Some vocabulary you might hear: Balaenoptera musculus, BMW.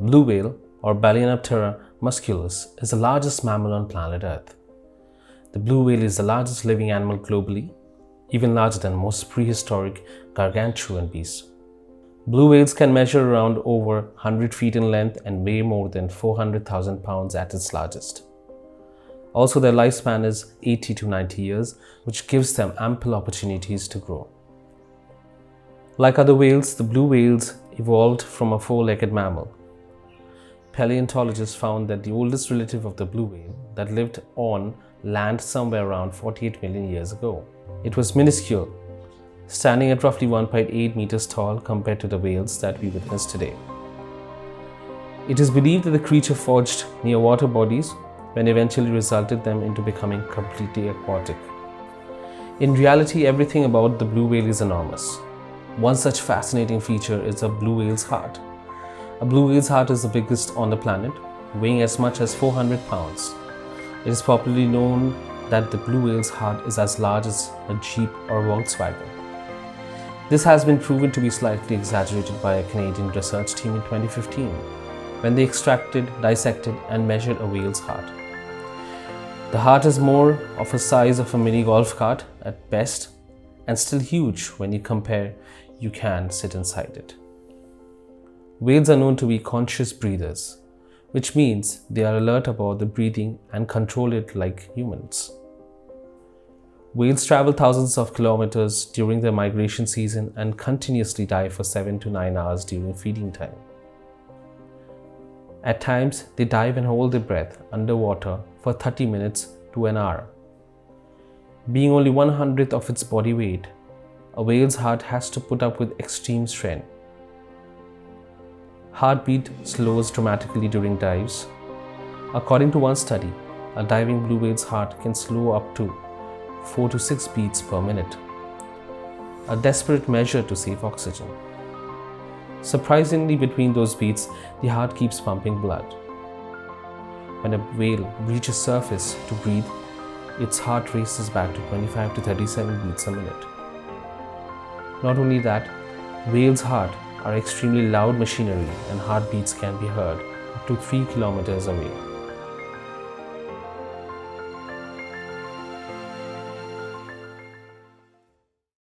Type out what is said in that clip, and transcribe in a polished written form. blue whale or Balaenoptera musculus is the largest mammal on planet Earth. The blue whale is the largest living animal globally, even larger than most prehistoric gargantuan beasts. Blue whales can measure around over 100 feet in length and weigh more than 400,000 pounds at its largest. Also, their lifespan is 80 to 90 years, which gives them ample opportunities to grow. Like other whales, the blue whales evolved from a four-legged mammal. Paleontologists found that the oldest relative of the blue whale that lived on land somewhere around 48 million years ago. It was minuscule, standing at roughly 1.8 meters tall compared to the whales that we witness today. It is believed that the creature forged near water bodies when eventually resulted them into becoming completely aquatic. In reality, everything about the blue whale is enormous. One such fascinating feature is a blue whale's heart. A blue whale's heart is the biggest on the planet, weighing as much as 400 pounds. It is popularly known that the blue whale's heart is as large as a Jeep or Volkswagen. This has been proven to be slightly exaggerated by a Canadian research team in 2015, when they extracted, dissected, and measured a whale's heart. The heart is more of the size of a mini golf cart at best, and still huge when you compare you can sit inside it. Whales are known to be conscious breathers, which means they are alert about the breathing and control it like humans. Whales travel thousands of kilometers during their migration season and continuously dive for 7 to 9 hours during feeding time. At times, they dive and hold their breath underwater for 30 minutes to an hour. Being only 1/100th of its body weight, a whale's heart has to put up with extreme strain. Heartbeat slows dramatically during dives. According to one study, a diving blue whale's heart can slow up to 4 to 6 beats per minute, a desperate measure to save oxygen. Surprisingly, between those beats, the heart keeps pumping blood. When a whale reaches surface to breathe, its heart races back to 25 to 37 beats a minute. Not only that, whales' heart are extremely loud machinery and heartbeats can be heard up to 3 kilometers away.